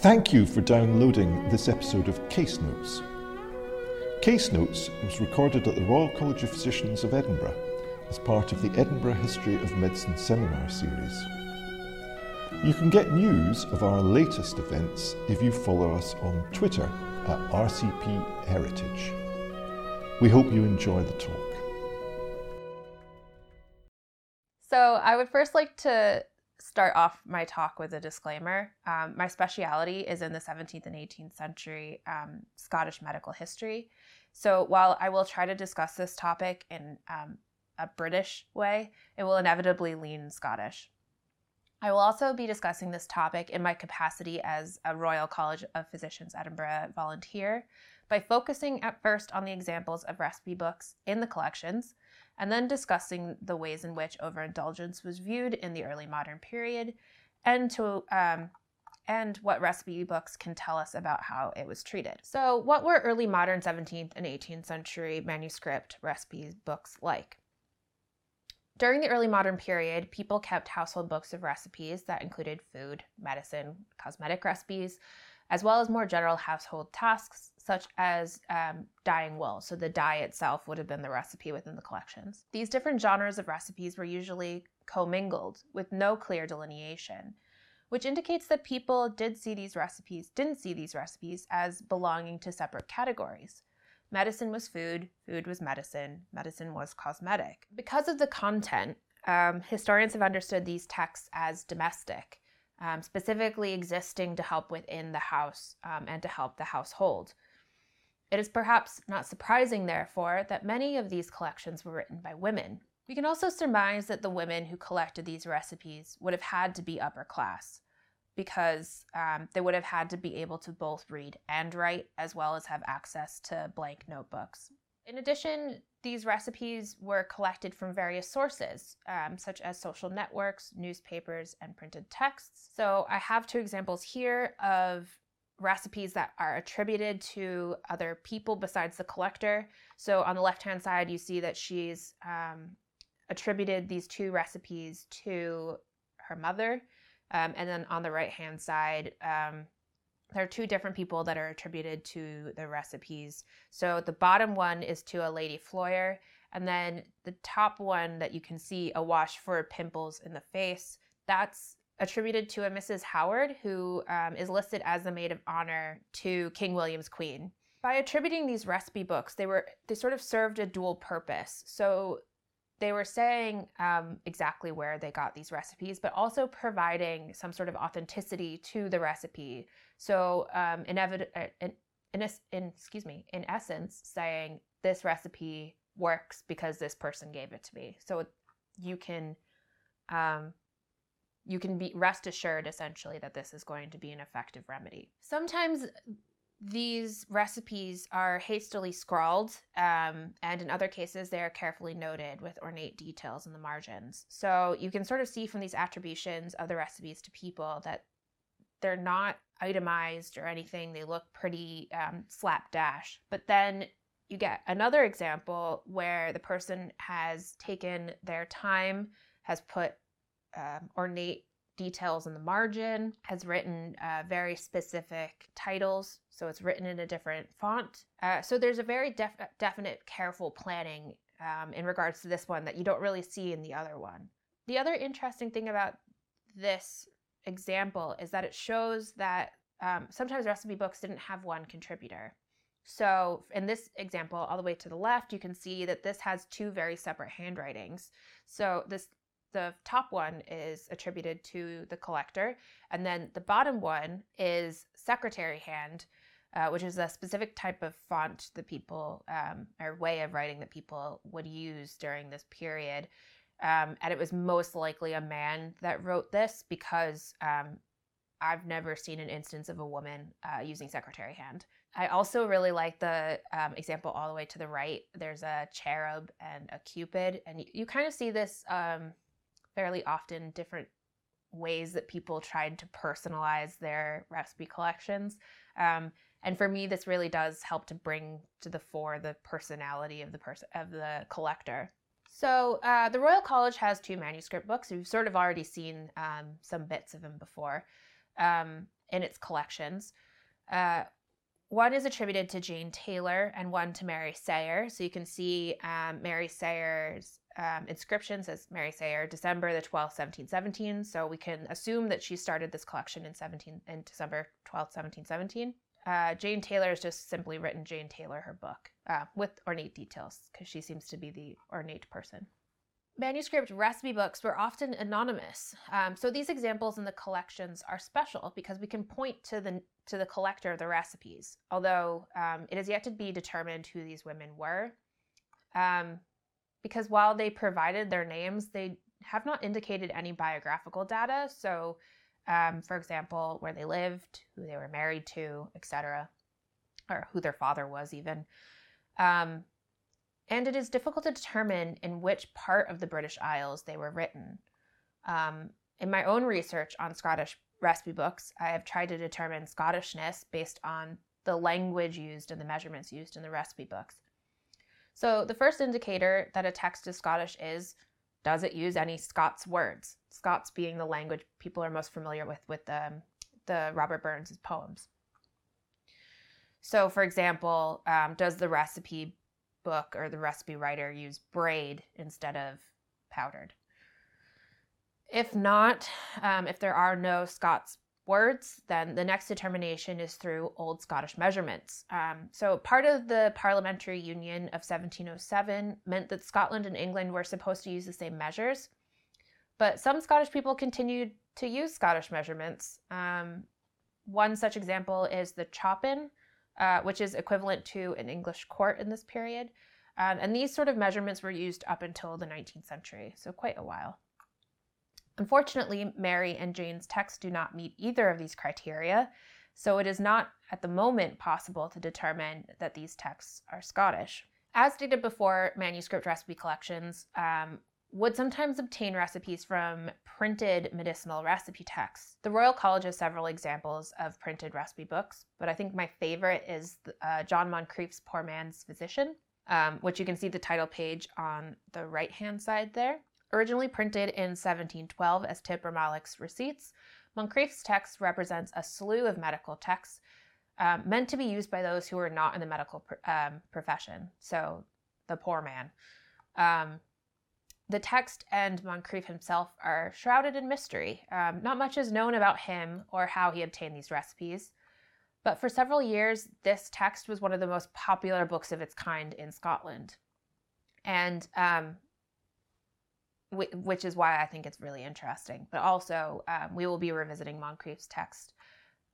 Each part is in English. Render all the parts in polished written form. Thank you for downloading this episode of Case Notes. Case Notes was recorded at the Royal College of Physicians of Edinburgh as part of the Edinburgh History of Medicine Seminar Series. You can get news of our latest events if you follow us on Twitter at RCP Heritage. We hope you enjoy the talk. So I would first like to start off my talk with a disclaimer. My speciality is in the 17th and 18th century Scottish medical history. So while I will try to discuss this topic in a British way, it will inevitably lean Scottish. I will also be discussing this topic in my capacity as a Royal College of Physicians Edinburgh volunteer by focusing at first on the examples of recipe books in the collections, and then discussing the ways in which overindulgence was viewed in the early modern period, and what recipe books can tell us about how it was treated. So what were early modern 17th and 18th century manuscript recipe books like? During the early modern period, people kept household books of recipes that included food, medicine, cosmetic recipes, as well as more general household tasks, such as dyeing wool. So the dye itself would have been the recipe within the collections. These different genres of recipes were usually commingled with no clear delineation, which indicates that people didn't see these recipes as belonging to separate categories. Medicine was food, food was medicine, medicine was cosmetic. Because of the content, historians have understood these texts as domestic, specifically existing to help within the house and to help the household. It is perhaps not surprising, therefore, that many of these collections were written by women. We can also surmise that the women who collected these recipes would have had to be upper class, because they would have had to be able to both read and write, as well as have access to blank notebooks. In addition, these recipes were collected from various sources, such as social networks, newspapers, and printed texts. So I have two examples here of recipes that are attributed to other people besides the collector. So on the left-hand side, you see that she's attributed these two recipes to her mother. And then on the right-hand side, there are two different people that are attributed to the recipes. So the bottom one is to a Lady Floyer, and then the top one that you can see, a wash for pimples in the face, that's attributed to a Mrs. Howard, who is listed as the maid of honor to King William's queen. By attributing these recipe books, they sort of served a dual purpose. So they were saying exactly where they got these recipes, but also providing some sort of authenticity to the recipe. So in essence, saying this recipe works because this person gave it to me. So you can be rest assured essentially that this is going to be an effective remedy. Sometimes these recipes are hastily scrawled, and in other cases they are carefully noted with ornate details in the margins. So you can sort of see from these attributions of the recipes to people that they're not itemized or anything. They look pretty slapdash. But then you get another example where the person has taken their time, has put ornate details in the margin, has written very specific titles, so it's written in a different font. So there's a very definite careful planning in regards to this one that you don't really see in the other one. The other interesting thing about this example is that it shows that sometimes recipe books didn't have one contributor. So in this example, all the way to the left, you can see that this has two very separate handwritings. So the top one is attributed to the collector, and then the bottom one is secretary hand, which is a specific type of font that people, or way of writing that people would use during this period. And it was most likely a man that wrote this, because I've never seen an instance of a woman using secretary hand. I also really like the example all the way to the right. There's a cherub and a cupid, and you kind of see this fairly often, different ways that people tried to personalize their recipe collections. And for me, this really does help to bring to the fore the personality of the collector. So the Royal College has two manuscript books. We've sort of already seen some bits of them before. in its collections. One is attributed to Jane Taylor and one to Mary Sayer. So you can see Mary Sayer's inscriptions as Mary Sayer, December the 12th, 1717. So we can assume that she started this collection in December 12th, 1717. Jane Taylor is just simply written Jane Taylor, her book, with ornate details, because she seems to be the ornate person. Manuscript recipe books were often anonymous. So these examples in the collections are special because we can point to the collector of the recipes, although it is yet to be determined who these women were. Because while they provided their names, they have not indicated any biographical data. So, for example, where they lived, who they were married to, etc., or who their father was even. And it is difficult to determine in which part of the British Isles they were written. In my own research on Scottish recipe books, I have tried to determine Scottishness based on the language used and the measurements used in the recipe books. So the first indicator that a text is Scottish is, does it use any Scots words? Scots being the language people are most familiar with the Robert Burns' poems. So for example, does the recipe book or the recipe writer use braid instead of powdered? If not, if there are no Scots words, then the next determination is through Old Scottish measurements. So part of the Parliamentary Union of 1707 meant that Scotland and England were supposed to use the same measures, but some Scottish people continued to use Scottish measurements. One such example is the chopin, which is equivalent to an English quart in this period. And these sort of measurements were used up until the 19th century, so quite a while. Unfortunately, Mary and Jane's texts do not meet either of these criteria, so it is not at the moment possible to determine that these texts are Scottish. As stated before, manuscript recipe collections would sometimes obtain recipes from printed medicinal recipe texts. The Royal College has several examples of printed recipe books, but I think my favorite is John Moncrieff's Poor Man's Physician, which you can see the title page on the right-hand side there. Originally printed in 1712 as Tip or Malik's receipts, Moncrieff's text represents a slew of medical texts meant to be used by those who were not in the medical profession, so the poor man. The text and Moncrieff himself are shrouded in mystery. Not much is known about him or how he obtained these recipes, but for several years, this text was one of the most popular books of its kind in Scotland, and which is why I think it's really interesting. But also, we will be revisiting Moncrieff's text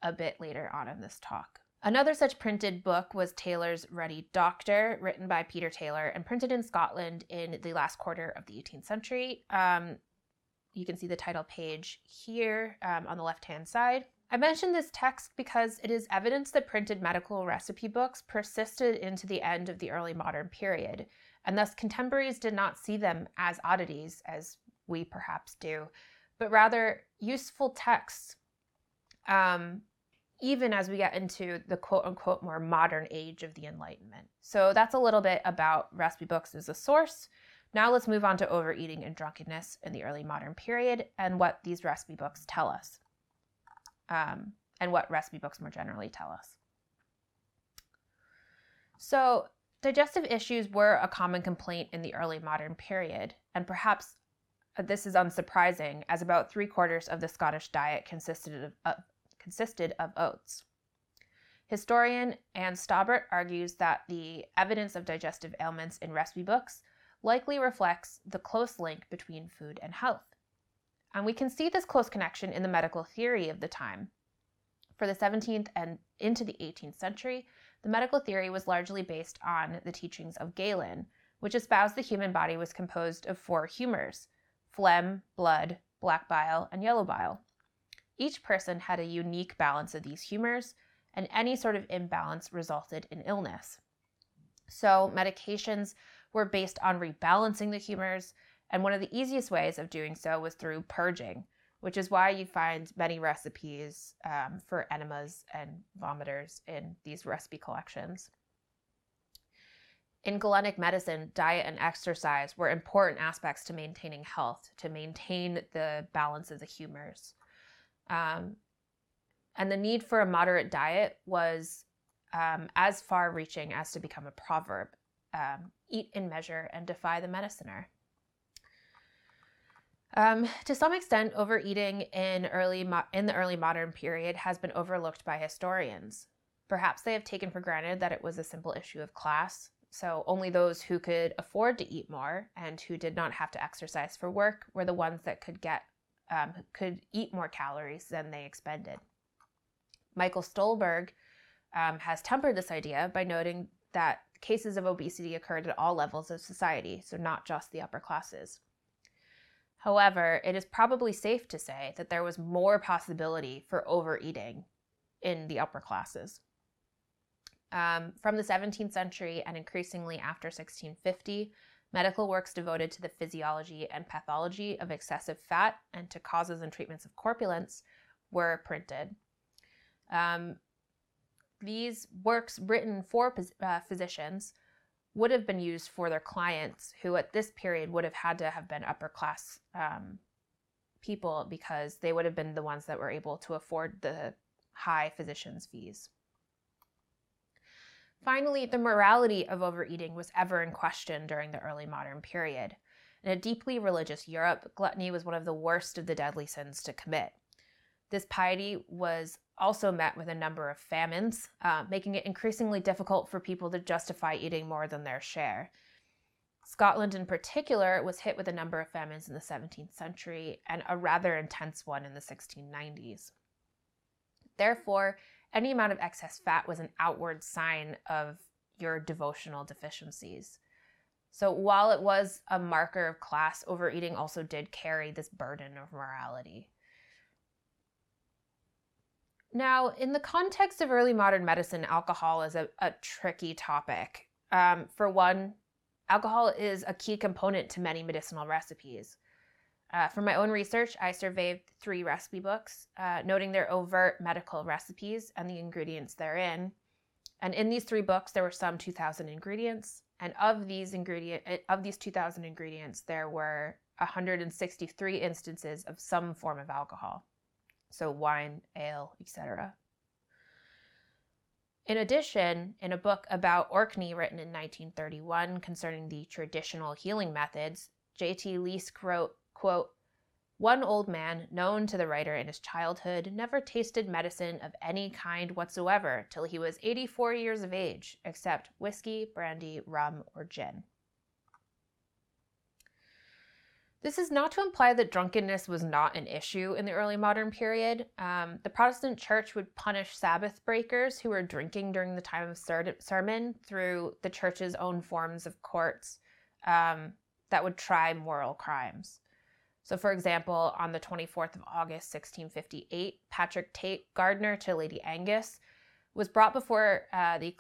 a bit later on in this talk. Another such printed book was Taylor's Ready Doctor, written by Peter Taylor and printed in Scotland in the last quarter of the 18th century. You can see the title page here on the left-hand side. I mentioned this text because it is evidence that printed medical recipe books persisted into the end of the early modern period, and thus contemporaries did not see them as oddities, as we perhaps do, but rather useful texts, even as we get into the quote-unquote more modern age of the Enlightenment. So that's a little bit about recipe books as a source. Now let's move on to overeating and drunkenness in the early modern period and what these recipe books tell us, and what recipe books more generally tell us. So digestive issues were a common complaint in the early modern period, and perhaps this is unsurprising, as about 3/4 of the Scottish diet consisted of oats. Historian Anne Stobart argues that the evidence of digestive ailments in recipe books likely reflects the close link between food and health. And we can see this close connection in the medical theory of the time. For the 17th and into the 18th century, the medical theory was largely based on the teachings of Galen, which espoused the human body was composed of 4 humors: phlegm, blood, black bile, and yellow bile. Each person had a unique balance of these humors, and any sort of imbalance resulted in illness. So medications were based on rebalancing the humors, and one of the easiest ways of doing so was through purging, which is why you find many recipes for enemas and vomiters in these recipe collections. In Galenic medicine, diet and exercise were important aspects to maintaining health, to maintain the balance of the humors. and the need for a moderate diet was as far-reaching as to become a proverb, eat in measure and defy the mediciner. To some extent, overeating in the early modern period has been overlooked by historians. Perhaps they have taken for granted that it was a simple issue of class, so only those who could afford to eat more and who did not have to exercise for work were the ones that could eat more calories than they expended. Michael Stolberg has tempered this idea by noting that cases of obesity occurred at all levels of society, so not just the upper classes. However, it is probably safe to say that there was more possibility for overeating in the upper classes. From the 17th century and increasingly after 1650, medical works devoted to the physiology and pathology of excessive fat and to causes and treatments of corpulence were printed. These works written for physicians would have been used for their clients, who at this period would have had to have been upper class people, because they would have been the ones that were able to afford the high physician's fees. Finally, the morality of overeating was ever in question during the early modern period. In a deeply religious Europe, gluttony was one of the worst of the deadly sins to commit. This piety was also met with a number of famines, making it increasingly difficult for people to justify eating more than their share. Scotland in particular was hit with a number of famines in the 17th century and a rather intense one in the 1690s. Therefore, any amount of excess fat was an outward sign of your devotional deficiencies. So while it was a marker of class, overeating also did carry this burden of morality. Now, in the context of early modern medicine, alcohol is a tricky topic. For one, alcohol is a key component to many medicinal recipes. For my own research, I surveyed 3 recipe books, noting their overt medical recipes and the ingredients therein. And in these 3 books, there were some 2,000 ingredients. And of these 2,000 ingredients, there were 163 instances of some form of alcohol. So wine, ale, etc. In addition, in a book about Orkney written in 1931 concerning the traditional healing methods, J.T. Leask wrote, quote, "One old man, known to the writer in his childhood, never tasted medicine of any kind whatsoever till he was 84 years of age, except whiskey, brandy, rum, or gin." This is not to imply that drunkenness was not an issue in the early modern period. The Protestant church would punish Sabbath breakers who were drinking during the time of sermon through the church's own forms of courts that would try moral crimes. So, for example, on the 24th of August, 1658, Patrick Tate, gardener to Lady Angus, was brought before the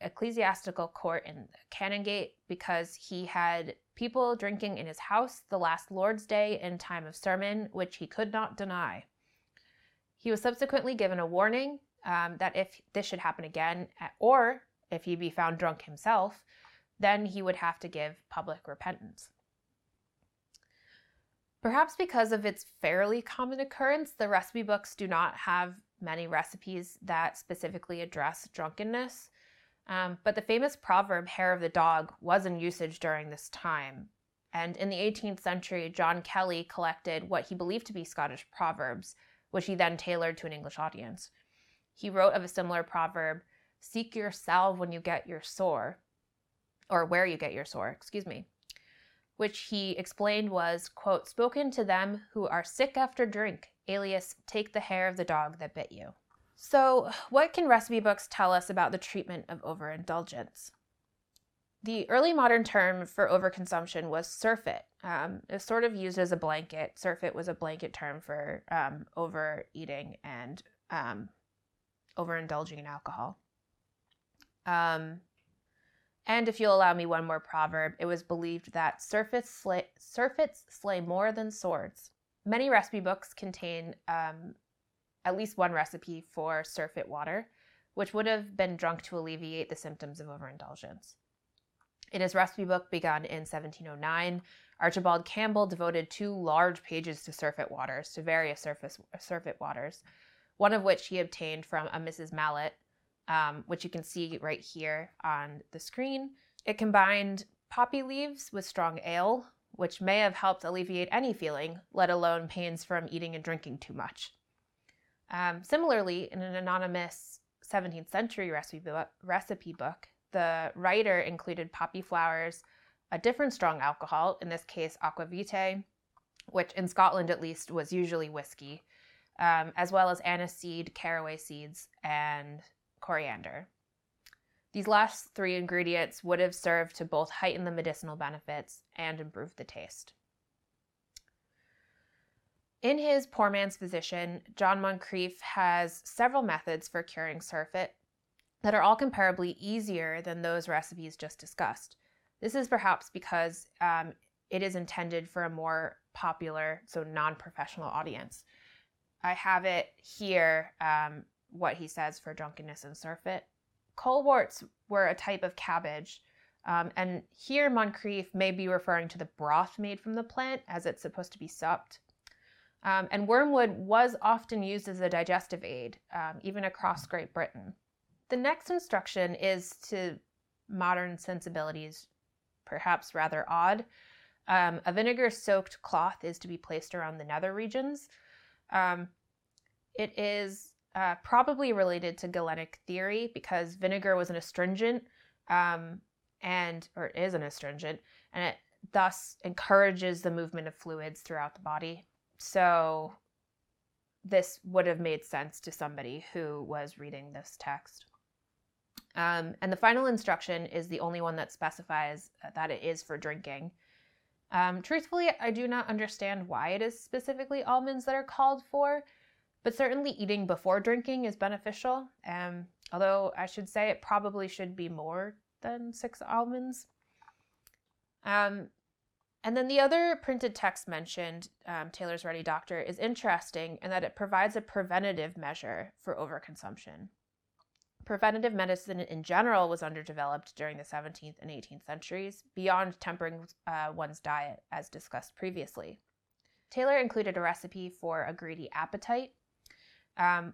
ecclesiastical court in Canongate because he had people drinking in his house the last Lord's Day in time of sermon, which he could not deny. He was subsequently given a warning that if this should happen again, or if he be found drunk himself, then he would have to give public repentance. Perhaps because of its fairly common occurrence, the recipe books do not have many recipes that specifically address drunkenness, but the famous proverb, hair of the dog, was in usage during this time. And in the 18th century, John Kelly collected what he believed to be Scottish proverbs, which he then tailored to an English audience. He wrote of a similar proverb, "Seek your salve when you get your sore," or where you get your sore, which he explained was, quote, "spoken to them who are sick after drink, alias, take the hair of the dog that bit you." So what can recipe books tell us about the treatment of overindulgence? The early modern term for overconsumption was surfeit. It was sort of used as a blanket. Surfeit was a blanket term for overeating and overindulging in alcohol. And if you'll allow me one more proverb, it was believed that surfeits slay more than swords. Many recipe books contain at least one recipe for surfeit water, which would have been drunk to alleviate the symptoms of overindulgence. In his recipe book begun in 1709, Archibald Campbell devoted 2 large pages to surfeit waters, to various surfeit waters, one of which he obtained from a Mrs. Mallet, which you can see right here on the screen. It combined poppy leaves with strong ale, which may have helped alleviate any feeling, let alone pains from eating and drinking too much. Similarly, in an anonymous 17th century recipe book, the writer included poppy flowers, a different strong alcohol, in this case aquavitae, which in Scotland at least was usually whiskey, as well as aniseseed, caraway seeds, and coriander. These last three ingredients would have served to both heighten the medicinal benefits and improve the taste. In his Poor Man's Physician, John Moncrieff has several methods for curing surfeit that are all comparably easier than those recipes just discussed. This is perhaps because it is intended for a more popular, so non-professional audience. I have it here, what he says for drunkenness and surfeit. Coleworts were a type of cabbage, and here Moncrieff may be referring to the broth made from the plant, as it's supposed to be supped. And wormwood was often used as a digestive aid, even across Great Britain. The next instruction is, to modern sensibilities, perhaps rather odd. A vinegar-soaked cloth is to be placed around the nether regions. It is probably related to Galenic theory, because vinegar was an astringent, and it thus encourages the movement of fluids throughout the body. So this would have made sense to somebody who was reading this text. And the final instruction is the only one that specifies that it is for drinking. Truthfully, I do not understand why it is specifically almonds that are called for, but certainly eating before drinking is beneficial, although I should say it probably should be more than 6 almonds. And then the other printed text mentioned, Taylor's Ready Doctor, is interesting in that it provides a preventative measure for overconsumption. Preventative medicine in general was underdeveloped during the 17th and 18th centuries, beyond tempering one's diet, as discussed previously. Taylor included a recipe for a greedy appetite,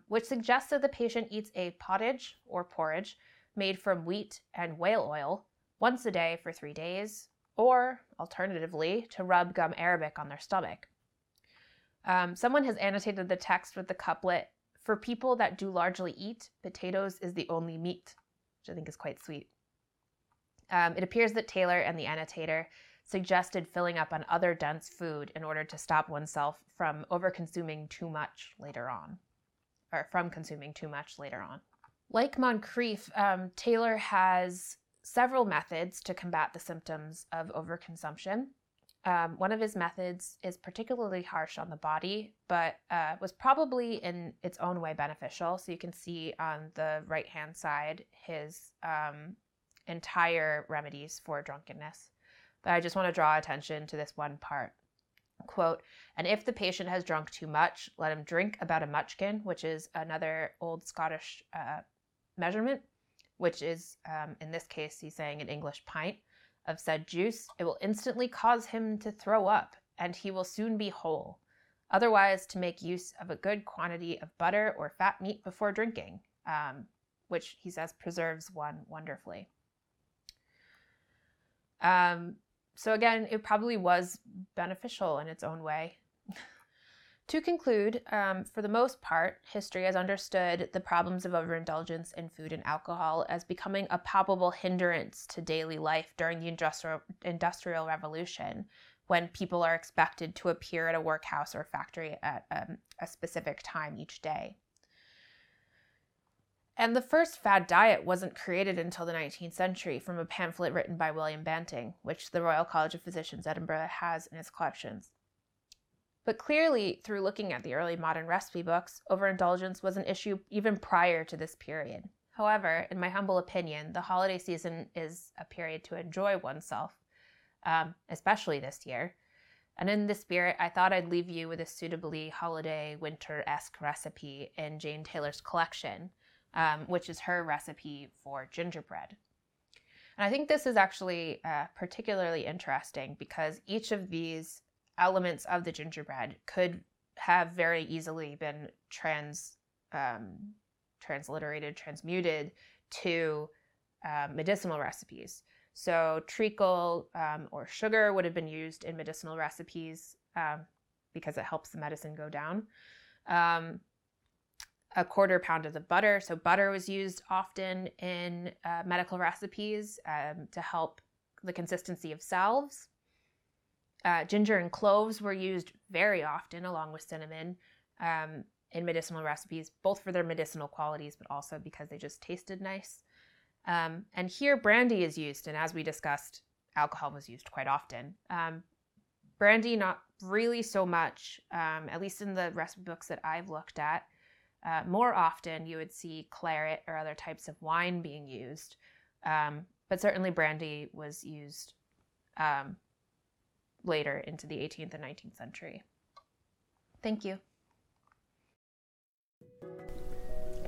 which suggests that the patient eats a pottage, or porridge, made from wheat and whale oil once a day for 3 days, or, alternatively, to rub gum arabic on their stomach. Someone has annotated the text with the couplet, "For people that do largely eat, potatoes is the only meat," which I think is quite sweet. It appears that Taylor and the annotator suggested filling up on other dense food in order to stop oneself from overconsuming too much later on, or from consuming too much later on. Like Moncrieff, Taylor has several methods to combat the symptoms of overconsumption. One of his methods is particularly harsh on the body, but was probably in its own way beneficial. So you can see on the right-hand side his entire remedies for drunkenness. But I just want to draw attention to this one part. Quote, "And if the patient has drunk too much, let him drink about a mutchkin," which is another old Scottish measurement, which is, in this case, he's saying an English pint of said juice. "It will instantly cause him to throw up, and he will soon be whole. Otherwise, to make use of a good quantity of butter or fat meat before drinking," which he says preserves one wonderfully. So again, it probably was beneficial in its own way. To conclude, for the most part, history has understood the problems of overindulgence in food and alcohol as becoming a palpable hindrance to daily life during the Industrial Revolution, when people are expected to appear at a workhouse or factory at a specific time each day. And the first fad diet wasn't created until the 19th century from a pamphlet written by William Banting, which the Royal College of Physicians Edinburgh has in its collections. But clearly, through looking at the early modern recipe books, overindulgence was an issue even prior to this period. However, in my humble opinion, the holiday season is a period to enjoy oneself, especially this year. And in this spirit, I thought I'd leave you with a suitably holiday winter-esque recipe in Jane Taylor's collection, which is her recipe for gingerbread. And I think this is actually particularly interesting because each of these elements of the gingerbread could have very easily been trans transliterated, transmuted to medicinal recipes. So treacle or sugar would have been used in medicinal recipes because it helps the medicine go down. A quarter pound of the butter. So butter was used often in medical recipes to help the consistency of salves. Ginger and cloves were used very often along with cinnamon in medicinal recipes, both for their medicinal qualities, but also because they just tasted nice. And here brandy is used. And as we discussed, alcohol was used quite often. Brandy, not really so much, at least in the recipe books that I've looked at. More often you would see claret or other types of wine being used. But certainly brandy was used later into the 18th and 19th century. Thank you.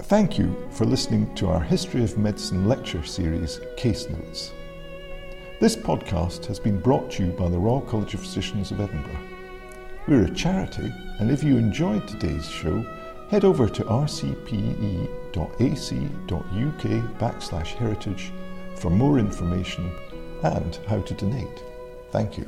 Thank you for listening to our History of Medicine lecture series, Case Notes. This podcast has been brought to you by the Royal College of Physicians of Edinburgh. We're a charity, and if you enjoyed today's show, head over to rcpe.ac.uk/heritage for more information and how to donate. Thank you.